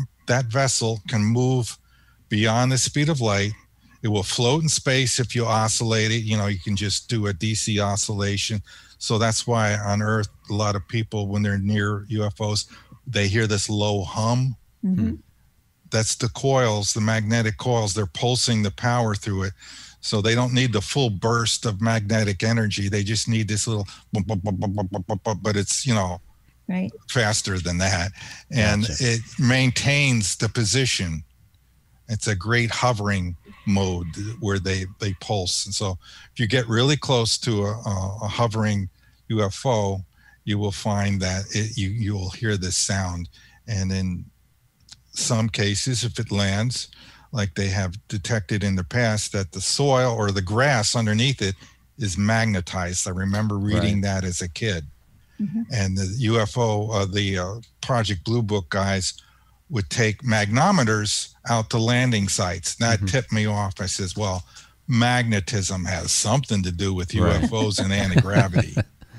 vessel can move beyond the speed of light. It will float in space if you oscillate it. You know, you can just do a DC oscillation. So that's why on Earth, a lot of people, when they're near UFOs, they hear this low hum. That's the coils, the magnetic coils. They're pulsing the power through it. So they don't need the full burst of magnetic energy. They just need this little, but it's, you know, faster than that. And it maintains the position. It's a great hovering mode where they pulse. And so if you get really close to a hovering UFO, you will find that you will hear this sound. And in some cases, if it lands, like they have detected in the past, that the soil or the grass underneath it is magnetized. I remember reading that as a kid. And the UFO, the Project Blue Book guys would take magnometers out to landing sites. And that tipped me off. I says, well, magnetism has something to do with UFOs and anti-gravity.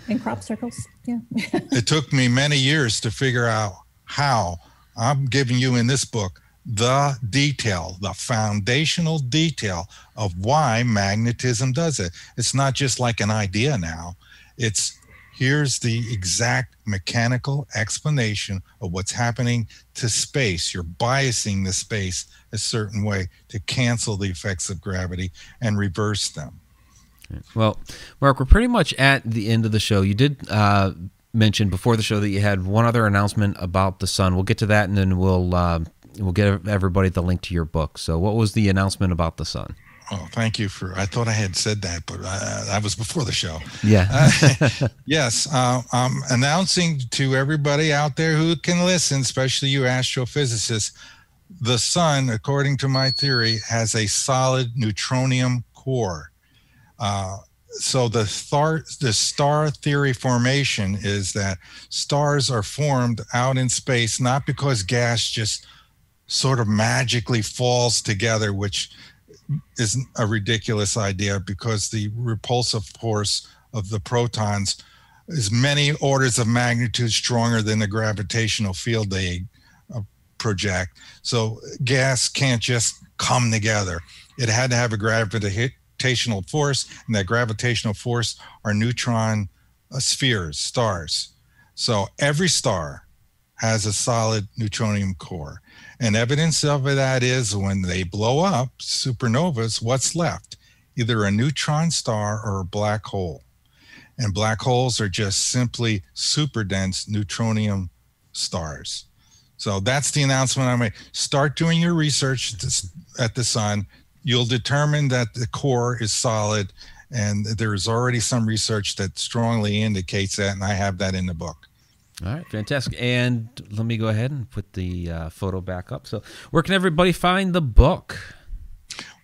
And crop circles, It took me many years to figure out how. I'm giving you in this book the detail, the foundational detail of why magnetism does it. It's not just like an idea now. It's here's the exact mechanical explanation of what's happening to space. You're biasing the space a certain way to cancel the effects of gravity and reverse them. Well, Mark, we're pretty much at the end of the show. You did mention before the show that you had one other announcement about the sun. We'll get to that, and then we'll get everybody the link to your book. So what was the announcement about the sun? Oh, thank you for, I thought I had said that, but that was before the show. Yeah. Yes, I'm announcing to everybody out there who can listen, especially you astrophysicists, the sun, according to my theory, has a solid neutronium core. So the star theory formation is that stars are formed out in space, not because gas just sort of magically falls together, which is a ridiculous idea because the repulsive force of the protons is many orders of magnitude stronger than the gravitational field they project. So gas can't just come together. It had to have a gravitational force, and that gravitational force are neutron spheres, stars. So every star has a solid neutronium core. And evidence of that is when they blow up, supernovas, what's left? Either a neutron star or a black hole. And black holes are just simply super dense neutronium stars. So that's the announcement I made. Start doing your research at the sun. You'll determine that the core is solid, and there's already some research that strongly indicates that, and I have that in the book. All right, fantastic. And let me go ahead and put the photo back up. So where can everybody find the book?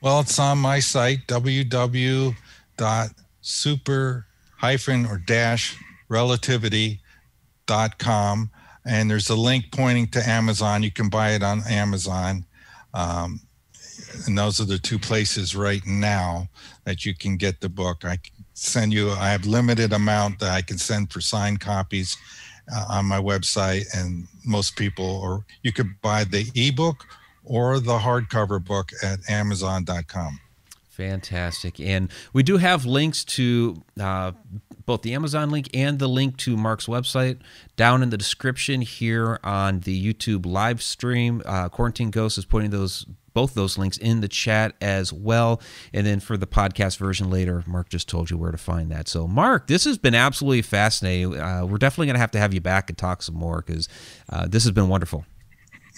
Well, it's on my site, www.super-relativity.com. Amazon.com, and there's a link pointing to Amazon. You can buy it on Amazon. And those are the two places right now that you can get the book. I can send you, I have limited amount that I can send for signed copies on my website, and most people, or you could buy the ebook or the hardcover book at Amazon.com. Fantastic. And we do have links to both the Amazon link and the link to Mark's website down in the description here on the YouTube live stream. Quarantine Ghost is putting those, both those links in the chat as well. And then for the podcast version later, Mark just told you where to find that. So Mark, this has been absolutely fascinating. We're definitely going to have you back and talk some more, because this has been wonderful.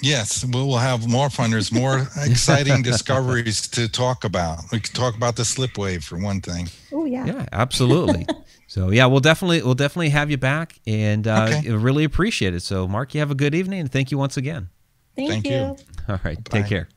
Yes, we'll have more fun. There's more exciting discoveries to talk about. We can talk about the slip wave for one thing. Oh yeah. Yeah, absolutely. So yeah, we'll definitely have you back, and okay. Really appreciate it. So Mark, you have a good evening, and thank you once again. Thank you. All right, bye-bye. Take care.